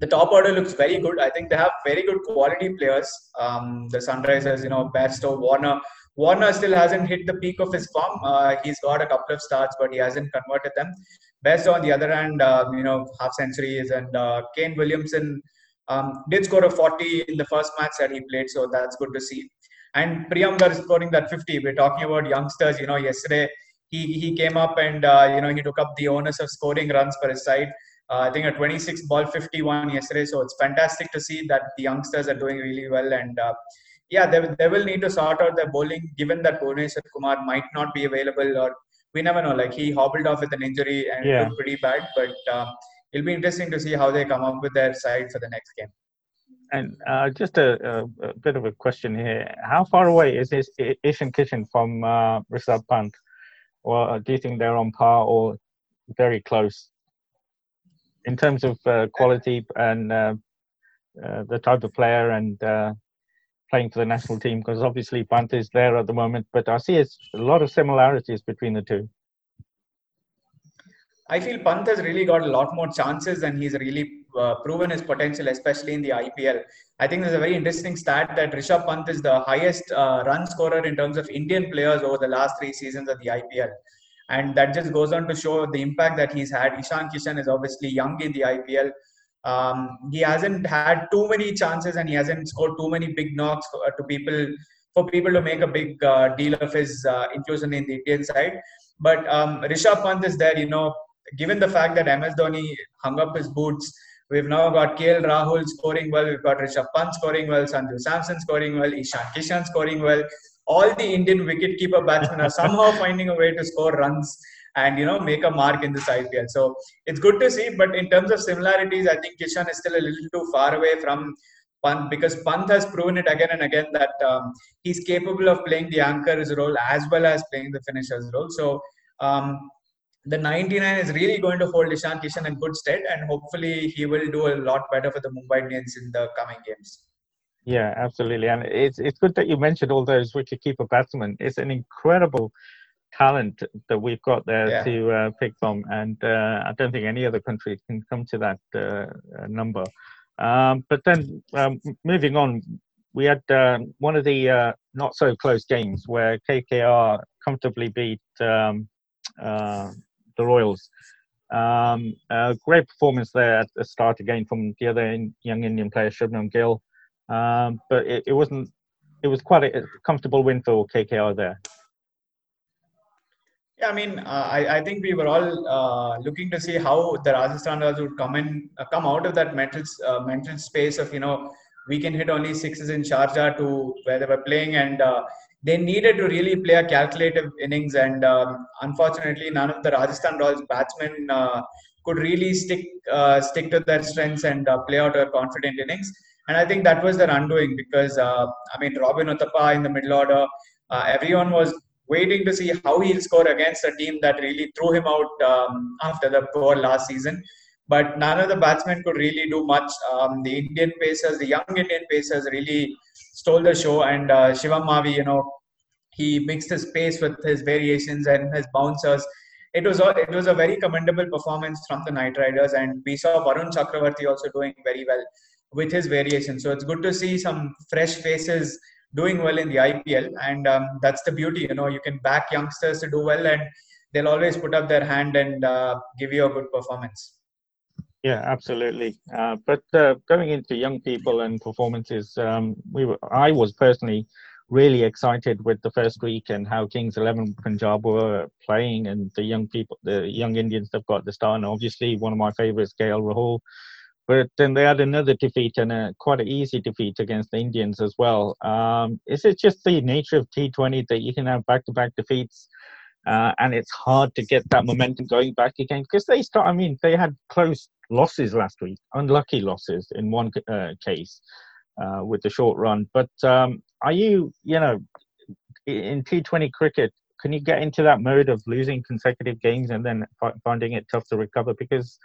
the top order looks very good. I think they have very good quality players. Um, the Sunrisers, you know, Bairstow, Warner. Warner still hasn't hit the peak of his form. Uh, he's got a couple of starts, but he hasn't converted them. Bairstow, on the other hand, uh, you know, half centuries. And uh, Kane Williamson um, did score a forty in the first match that he played, so that's good to see. And Priyanka is scoring that fifty. We're talking about youngsters. You know, yesterday he, he came up and, uh, you know, he took up the onus of scoring runs for his side. Uh, I think a twenty-six ball fifty-one yesterday. So it's fantastic to see that the youngsters are doing really well. And uh, yeah, they, they will need to sort out their bowling, given that Bhuvneshwar Kumar might not be available, or we never know. Like, he hobbled off with an injury and yeah. looked pretty bad. But um, it'll be interesting to see how they come up with their side for the next game. And uh, just a, a, a bit of a question here. How far away is this Ishan Kishan from uh, Rishabh Pant? Well, do you think they're on par or very close? In terms of uh, quality and uh, uh, the type of player and uh, playing for the national team, because obviously Pant is there at the moment, but I see it's a lot of similarities between the two. I feel Pant has really got a lot more chances, and he's really uh, proven his potential, especially in the I P L. I think there's a very interesting stat that Rishabh Pant is the highest uh, run scorer in terms of Indian players over the last three seasons of the I P L. And that just goes on to show the impact that he's had. Ishan Kishan is obviously young in the I P L. Um, he hasn't had too many chances, and he hasn't scored too many big knocks to people for people to make a big uh, deal of his uh, inclusion in the Indian side. But um, Rishabh Pant is there, you know, given the fact that M S Dhoni hung up his boots. We've now got K L Rahul scoring well. We've got Rishabh Pant scoring well. Sanju Samson scoring well. Ishan Kishan scoring well. All the Indian wicketkeeper batsmen are somehow finding a way to score runs and, you know, make a mark in this I P L. So it's good to see. But in terms of similarities, I think Kishan is still a little too far away from Pant, because Pant has proven it again and again that um, he's capable of playing the anchor's role as well as playing the finisher's role. So um, the ninety-nine is really going to hold Ishan Kishan in good stead, and hopefully he will do a lot better for the Mumbai Indians in the coming games. Yeah, absolutely. And it's it's good that you mentioned all those wicketkeeper batsmen. It's an incredible talent that we've got there yeah. to uh, pick from. And uh, I don't think any other country can come to that uh, number. Um, but then um, moving on, we had uh, one of the uh, not so close games where K K R comfortably beat um, uh, the Royals. Um, uh, great performance there at the start again from the other in, young Indian player, Shubman Gill. Um, but it, it wasn't, it was quite a comfortable win for K K R there. Yeah, I mean, uh, I, I think we were all uh, looking to see how the Rajasthan Royals would come in, uh, come out of that mental, uh, mental space of, you know, we can hit only sixes in Sharjah to where they were playing, and uh, they needed to really play a calculative innings, and um, unfortunately none of the Rajasthan Royals batsmen uh, could really stick, uh, stick to their strengths and uh, play out a confident innings. And I think that was their undoing, because, uh, I mean, Robin Uthappa in the middle order, uh, everyone was waiting to see how he'll score against a team that really threw him out um, after the poor last season. But none of the batsmen could really do much. Um, the Indian pacers, the young Indian pacers really stole the show. And uh, Shivam Mavi, you know, he mixed his pace with his variations and his bouncers. It was, a, it was a very commendable performance from the Knight Riders. And we saw Varun Chakravarti also doing very well with his variation. So it's good to see some fresh faces doing well in the I P L. And um, that's the beauty, you know, you can back youngsters to do well, and they'll always put up their hand and uh, give you a good performance. Yeah, absolutely. Uh, but uh, going into young people and performances, um, we were, I was personally really excited with the first week and how Kings eleven Punjab were playing and the young people, the young Indians they've got at the start. And obviously one of my favourites, K L Rahul. But then they had another defeat and a, quite an easy defeat against the Indians as well. Um, is it just the nature of T twenty that you can have back-to-back defeats uh, and it's hard to get that momentum going back again? Because they start, I mean, they had close losses last week, unlucky losses in one uh, case uh, with the short run. But um, are you, you know, in T twenty cricket, can you get into that mode of losing consecutive games and then finding it tough to recover? Because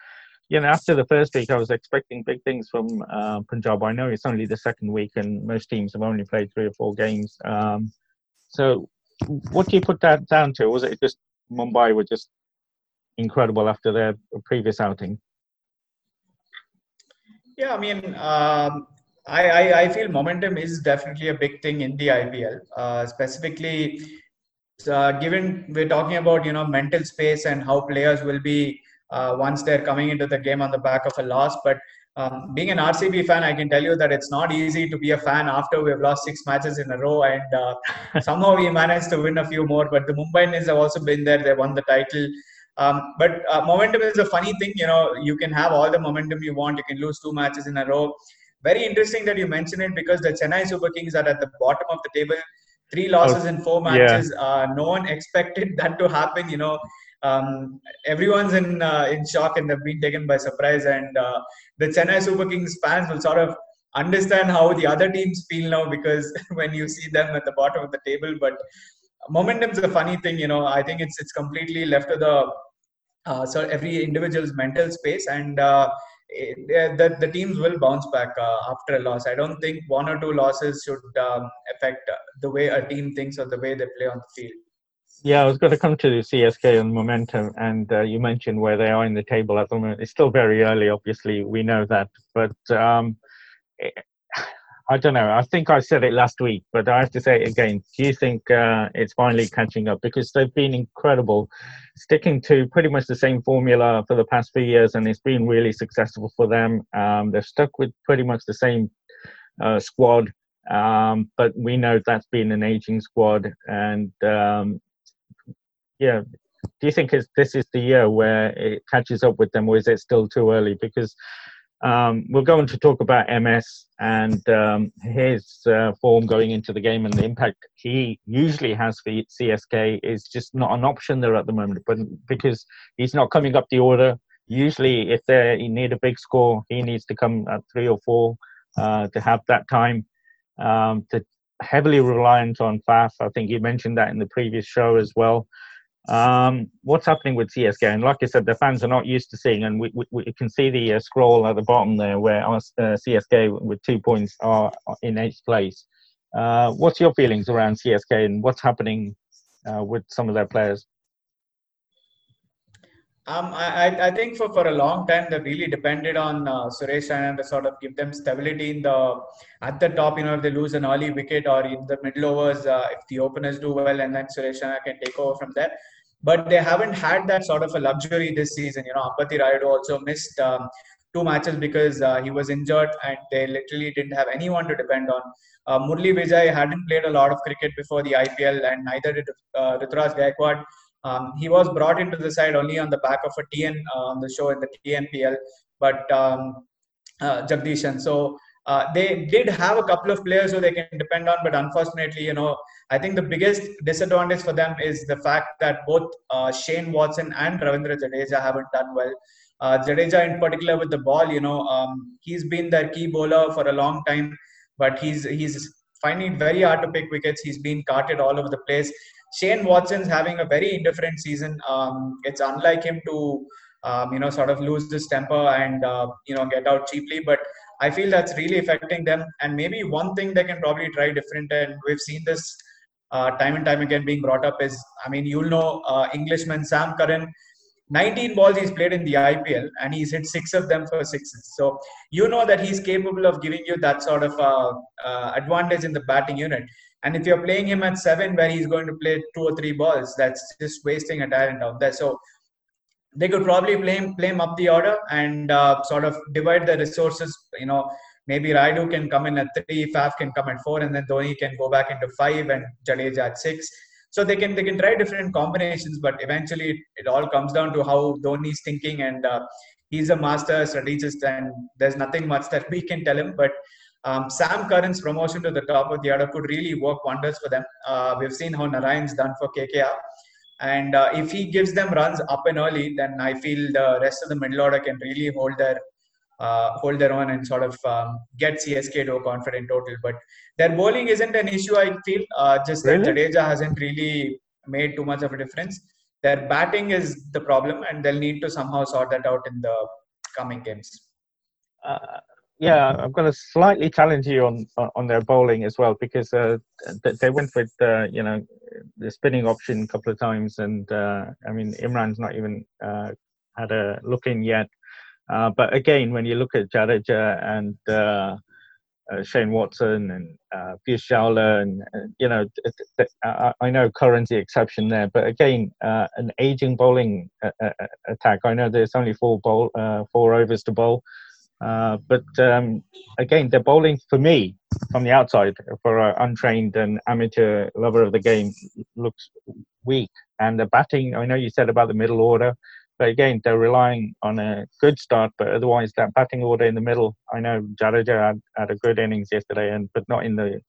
you know, after the first week, I was expecting big things from uh, Punjab. I know it's only the second week and most teams have only played three or four games. Um, so what do you put that down to? Was it just Mumbai were just incredible after their previous outing? Yeah, I mean, um, I, I, I feel momentum is definitely a big thing in the I P L. Uh, specifically, uh, given we're talking about, you know, mental space and how players will be Uh, once they're coming into the game on the back of a loss. But um, being an R C B fan, I can tell you that it's not easy to be a fan after we've lost six matches in a row, and uh, somehow we managed to win a few more. But the Mumbai Indians have also been there. They won the title. Um, but uh, momentum is a funny thing. You know, you can have all the momentum you want. You can lose two matches in a row. Very interesting that you mention it because the Chennai Super Kings are at the bottom of the table. Three losses oh, in four matches. Yeah. Uh, no one expected that to happen, you know. Um, everyone's in uh, in shock and they've been taken by surprise, and uh, the Chennai Super Kings fans will sort of understand how the other teams feel now because when you see them at the bottom of the table. But momentum's a funny thing, you know. I think it's it's completely left to the uh, so every individual's mental space, and uh, it, the the teams will bounce back uh, after a loss. I don't think one or two losses should um, affect the way a team thinks or the way they play on the field. Yeah, I was going to come to the C S K and momentum, and uh, you mentioned where they are in the table at the moment. It's still very early, obviously, we know that. But um, I don't know. I think I said it last week, but I have to say it again. Do you think uh, it's finally catching up? Because they've been incredible, sticking to pretty much the same formula for the past few years, and it's been really successful for them. Um, they've stuck with pretty much the same uh, squad, um, but we know that's been an aging squad, and um, yeah, do you think it's, this is the year where it catches up with them, or is it still too early? Because um, we're going to talk about M S and um, his uh, form going into the game and the impact he usually has for C S K is just not an option there at the moment. But because he's not coming up the order, usually if they need a big score, he needs to come at three or four uh, to have that time um, to heavily reliant on Faf. I think you mentioned that in the previous show as well. Um, what's happening with C S K? And like I said, the fans are not used to seeing, and we, we, we can see the uh, scroll at the bottom there where our, uh, C S K with two points are in eighth place. Uh, what's your feelings around C S K and what's happening uh, with some of their players? Um, I, I think for, for a long time they really depended on uh, Suresh Raina to sort of give them stability in the at the top. You know, if they lose an early wicket or in the middle overs, uh, if the openers do well, and then Suresh Raina can take over from there. But they haven't had that sort of a luxury this season. You know, Ambati Rayudu also missed um, two matches because uh, he was injured, and they literally didn't have anyone to depend on. Uh, Murali Vijay hadn't played a lot of cricket before the I P L, and neither did uh, Rituraj Gaikwad. Um, he was brought into the side only on the back of a T N uh, on the show in the T N P L, but um, uh, Jagdishan. So uh, they did have a couple of players who they can depend on, but unfortunately, you know, I think the biggest disadvantage for them is the fact that both uh, Shane Watson and Ravindra Jadeja haven't done well. Uh, Jadeja in particular with the ball, you know, um, he's been their key bowler for a long time, but he's he's finding it very hard to pick wickets. He's been carted all over the place. Shane Watson's having a very indifferent season. Um, it's unlike him to, um, you know, sort of lose his temper and, uh, you know, get out cheaply. But I feel that's really affecting them. And maybe one thing they can probably try different, and we've seen this uh, time and time again being brought up is, I mean, you'll know uh, Englishman Sam Curran, nineteen balls he's played in the I P L and he's hit six of them for sixes. So, you know that he's capable of giving you that sort of uh, uh, advantage in the batting unit. And if you're playing him at seven, where he's going to play two or three balls, that's just wasting a talent out there. So they could probably play him, play him up the order and uh, sort of divide the resources, you know, Maybe Raidu can come in at three, Faf can come at four, and then Dhoni can go back into five and Jadeja at six. So they can they can try different combinations, but eventually it, it all comes down to how Dhoni's thinking, and uh, he's a master strategist, and there's nothing much that we can tell him. But um, Sam Curran's promotion to the top of the order could really work wonders for them. Uh, we've seen how Narayan's done for K K R. And uh, if he gives them runs up and early, then I feel the rest of the middle order can really hold their uh, hold their own and sort of um, get C S K to a confident total. But their bowling isn't an issue, I feel. Uh, just really? that Jadeja hasn't really made too much of a difference. Their batting is the problem, and they'll need to somehow sort that out in the coming games. Uh, yeah, I'm going to slightly challenge you on on their bowling as well, because uh, they went with uh, you know the spinning option a couple of times, and uh, I mean Imran's not even uh, had a look in yet. Uh, but again, when you look at Jadeja and uh, uh, Shane Watson and uh, Piyush Chawla, and uh, you know th- th- I-, I know Curran's the exception there, but again, uh, an aging bowling uh, uh, attack. I know there's only four bowl uh, four overs to bowl. Uh, but um, again, they're bowling for me from the outside, for an untrained and amateur lover of the game, looks weak. And the batting, I know you said about the middle order, but again, they're relying on a good start. But otherwise, that batting order in the middle, I know Jadeja had, had a good innings yesterday, and but not in the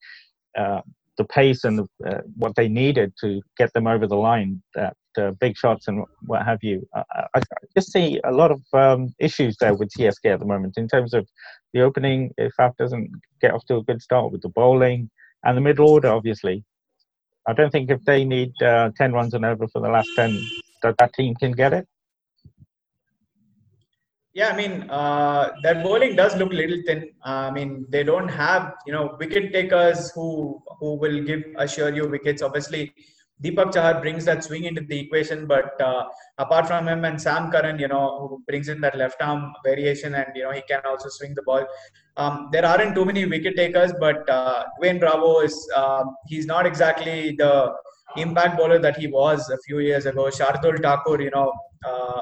uh, the pace and the, uh, what they needed to get them over the line. That Uh, big shots and what have you. Uh, I, I just see a lot of um, issues there with C S K at the moment in terms of the opening. If Faf doesn't get off to a good start with the bowling and the middle order, obviously, I don't think if they need uh, ten runs and over for the last ten, that that team can get it. Yeah, I mean, uh, their bowling does look a little thin. Uh, I mean, they don't have, you know, wicket takers who who will give assure you wickets. Obviously, Deepak Chahar brings that swing into the equation, but uh, apart from him and Sam Curran, you know, who brings in that left arm variation, and you know he can also swing the ball. Um, there aren't too many wicket takers, but uh, Dwayne Bravo is uh, he's not exactly the impact bowler that he was a few years ago. Shardul Thakur, you know, uh,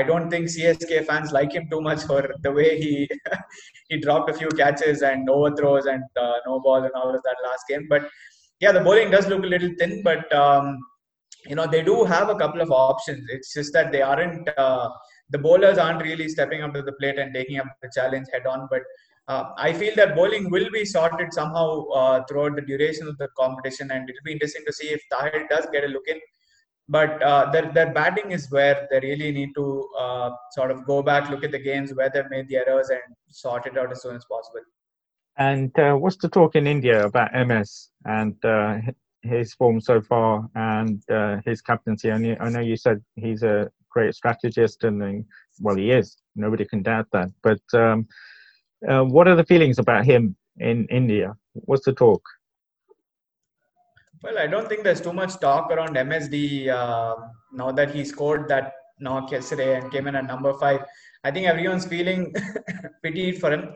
I don't think C S K fans like him too much for the way he he dropped a few catches and overthrows and uh, no ball and all of that last game, but. Yeah, the bowling does look a little thin, but, um, you know, they do have a couple of options. It's just that they aren't, uh, the bowlers aren't really stepping up to the plate and taking up the challenge head on. But uh, I feel that bowling will be sorted somehow uh, throughout the duration of the competition. And it'll be interesting to see if Tahir does get a look in. But uh, their, their batting is where they really need to uh, sort of go back, look at the games where they've made the errors and sort it out as soon as possible. And uh, what's the talk in India about M S and uh, his form so far and uh, his captaincy? I know you said he's a great strategist, and well, he is. Nobody can doubt that. But um, uh, what are the feelings about him in India? What's the talk? Well, I don't think there's too much talk around M S D uh, now that he scored that knock yesterday and came in at number five. I think everyone's feeling pity for him.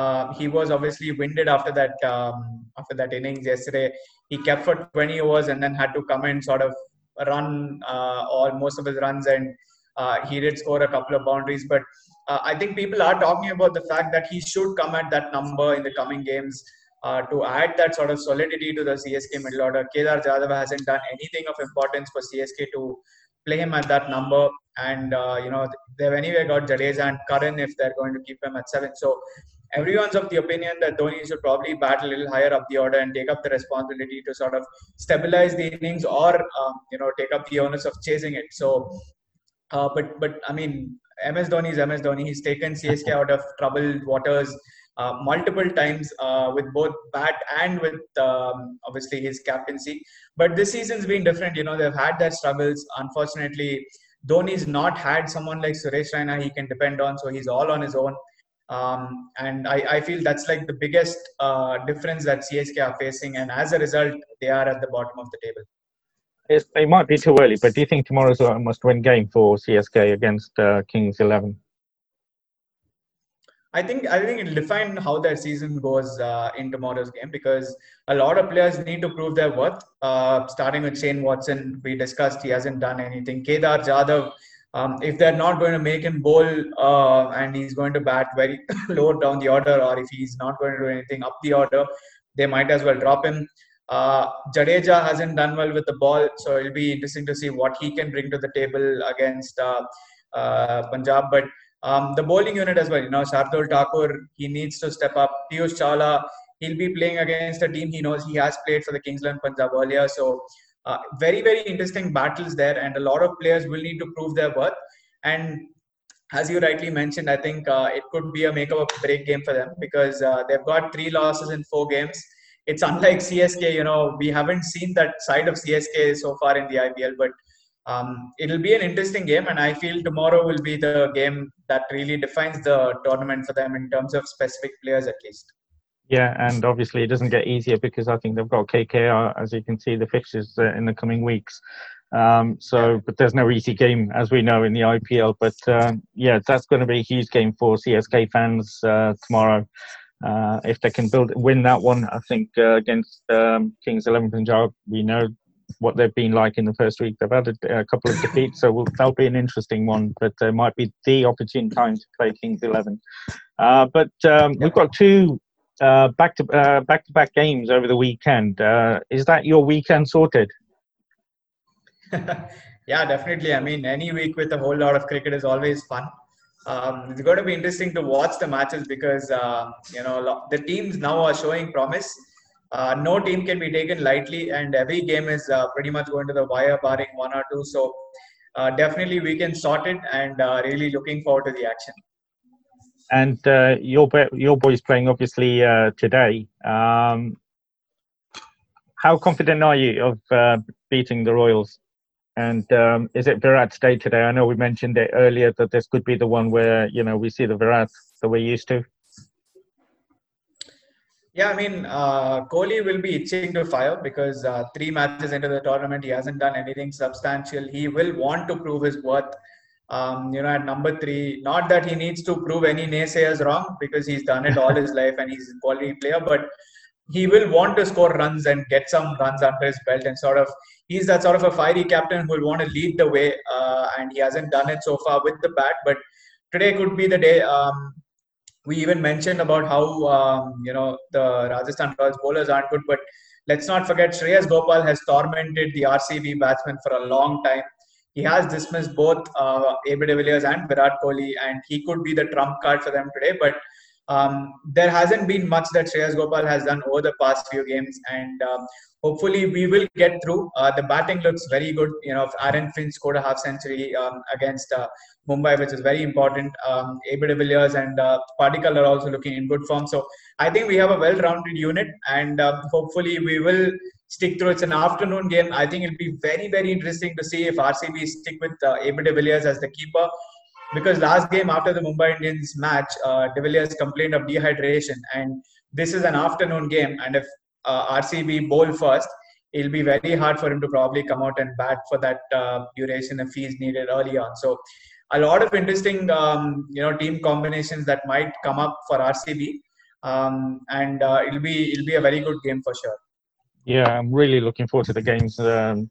Uh, he was obviously winded after that um, after that innings yesterday. He kept for twenty overs and then had to come and sort of run uh, all most of his runs, and uh, he did score a couple of boundaries. But uh, I think people are talking about the fact that he should come at that number in the coming games uh, to add that sort of solidity to the C S K middle order. Kedar Jadhav hasn't done anything of importance for C S K to play him at that number. And, uh, you know, they've anyway got Jadeja and Curran if they're going to keep him at seven. So, everyone's of the opinion that Dhoni should probably bat a little higher up the order and take up the responsibility to sort of stabilize the innings, or um, you know take up the onus of chasing it. So, uh, but but I mean, M S Dhoni is M S Dhoni. He's taken C S K out of troubled waters uh, multiple times uh, with both bat and with um, obviously his captaincy. But this season's been different. You know they've had their struggles. Unfortunately, Dhoni's not had someone like Suresh Raina he can depend on, so he's all on his own. Um, and I, I feel that's like the biggest uh, difference that C S K are facing, and as a result, they are at the bottom of the table. It's, it might be too early, but do you think tomorrow's a must-win game for C S K against uh, Kings eleven? I think I think it'll define how their season goes uh, in tomorrow's game, because a lot of players need to prove their worth. Uh, starting with Shane Watson, we discussed he hasn't done anything. Kedar Jadhav. Um, if they're not going to make him bowl uh, and he's going to bat very low down the order, or if he's not going to do anything up the order, they might as well drop him. Uh, Jadeja hasn't done well with the ball, so it'll be interesting to see what he can bring to the table against uh, uh, Punjab. But um, the bowling unit as well, you know, Shardul Thakur, he needs to step up. Piyush Chawla, he'll be playing against a team he knows. He has played for the Kings eleven Punjab earlier, so... Uh, very, very interesting battles there, and a lot of players will need to prove their worth. And as you rightly mentioned, I think uh, it could be a make or break game for them, because uh, they've got three losses in four games. It's unlike C S K, you know, we haven't seen that side of C S K so far in the I P L, but um, it'll be an interesting game. And I feel tomorrow will be the game that really defines the tournament for them in terms of specific players, at least. Yeah, and obviously it doesn't get easier, because I think they've got K K R, as you can see, the fixtures uh, in the coming weeks. Um, so, but there's no easy game, as we know, in the I P L. But uh, yeah, that's going to be a huge game for C S K fans uh, tomorrow. Uh, if they can build, win that one, I think uh, against um, Kings eleven Punjab, we know what they've been like in the first week. They've had a, a couple of defeats, so we'll, that'll be an interesting one. But there might be the opportune time to play Kings eleven. Uh, but um, we've got two... Uh, back to uh, back to back games over the weekend. Uh, is that your weekend sorted? Yeah, definitely. I mean, any week with a whole lot of cricket is always fun. Um, it's going to be interesting to watch the matches, because uh, you know, the teams now are showing promise. Uh, no team can be taken lightly, and every game is uh, pretty much going to the wire, barring one or two. So uh, definitely weekend sorted, and uh, really looking forward to the action. And uh, your your boys playing obviously uh, today. Um, how confident are you of uh, beating the Royals? And um, is it Virat's day today? I know we mentioned it earlier that this could be the one where, you know, we see the Virat that we're used to. Yeah, I mean, uh, Kohli will be itching to fire, because uh, three matches into the tournament, he hasn't done anything substantial. He will want to prove his worth. Um, you know, at number three, not that he needs to prove any naysayers wrong, because he's done it all his life and he's a quality player, but he will want to score runs and get some runs under his belt, and sort of, he's that sort of a fiery captain who will want to lead the way, uh, and he hasn't done it so far with the bat, but today could be the day. Um, we even mentioned about how, um, you know, the Rajasthan Royals bowlers aren't good, but let's not forget Shreyas Gopal has tormented the R C B batsmen for a long time. He has dismissed both uh, A B De Villiers and Virat Kohli, and he could be the trump card for them today. But um, there hasn't been much that Shreyas Gopal has done over the past few games, and um, hopefully we will get through. Uh, the batting looks very good. You know, Aaron Finch scored a half century um, against uh, Mumbai, which is very important. Um, A B De Villiers and uh, Padikal are also looking in good form. So I think we have a well-rounded unit, and uh, hopefully we will stick through. It's an afternoon game. I think it'll be very, very interesting to see if R C B stick with uh, A B De Villiers as the keeper, because last game after the Mumbai Indians match, uh, De Villiers complained of dehydration, and this is an afternoon game, and if uh, R C B bowl first, it'll be very hard for him to probably come out and bat for that uh, duration if he's needed early on. So a lot of interesting um, you know, team combinations that might come up for R C B, um, and uh, it'll be it'll be a very good game for sure. Yeah, I'm really looking forward to the games. Um,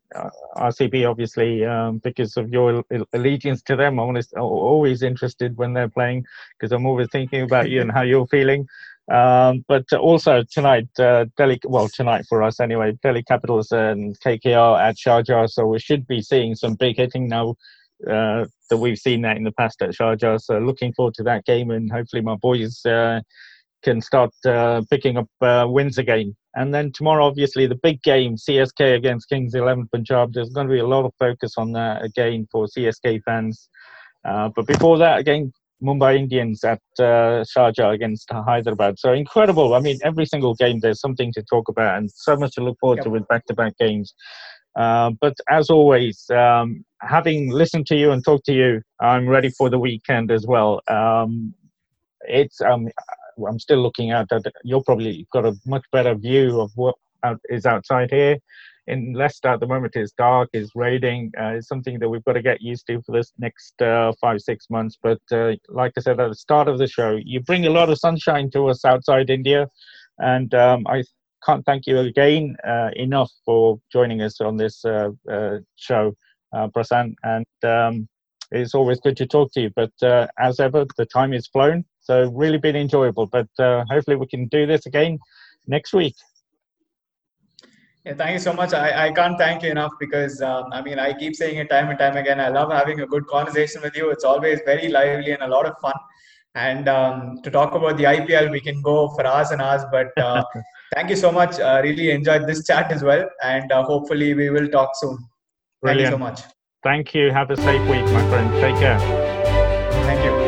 R C B, obviously, um, because of your allegiance to them. I'm always interested when they're playing, because I'm always thinking about you and how you're feeling. Um, but also tonight, uh, Delhi, well, tonight for us anyway, Delhi Capitals and K K R at Sharjah. So we should be seeing some big hitting now uh, that we've seen that in the past at Sharjah. So looking forward to that game, and hopefully my boys uh, can start uh, picking up uh, wins again. And then tomorrow, obviously, the big game, C S K against Kings eleven Punjab. There's going to be a lot of focus on that again for C S K fans. Uh, but before that, again, Mumbai Indians at uh, Sharjah against Hyderabad. So incredible. I mean, every single game, there's something to talk about, and so much to look forward yep. to with back-to-back games. Uh, but as always, um, having listened to you and talked to you, I'm ready for the weekend as well. Um, it's... Um, I'm still looking out at, you're probably got a much better view of what out, is outside here in Leicester at the moment. It's dark, it's raining. Uh, it's something that we've got to get used to for this next uh, five, six months. But uh, like I said at the start of the show, you bring a lot of sunshine to us outside India. And um, I can't thank you again uh, enough for joining us on this uh, uh, show, uh, Prasanth. And um, It's always good to talk to you, but uh, as ever, the time is flown. So really been enjoyable, but uh, hopefully we can do this again next week. Yeah, thank you so much. I, I can't thank you enough because, um, I mean, I keep saying it time and time again. I love having a good conversation with you. It's always very lively and a lot of fun. And um, to talk about the I P L, we can go for hours and hours. But uh, thank you so much. I uh, really enjoyed this chat as well. And uh, hopefully we will talk soon. Brilliant. Thank you so much. Thank you. Have a safe week, my friend. Take care. Thank you.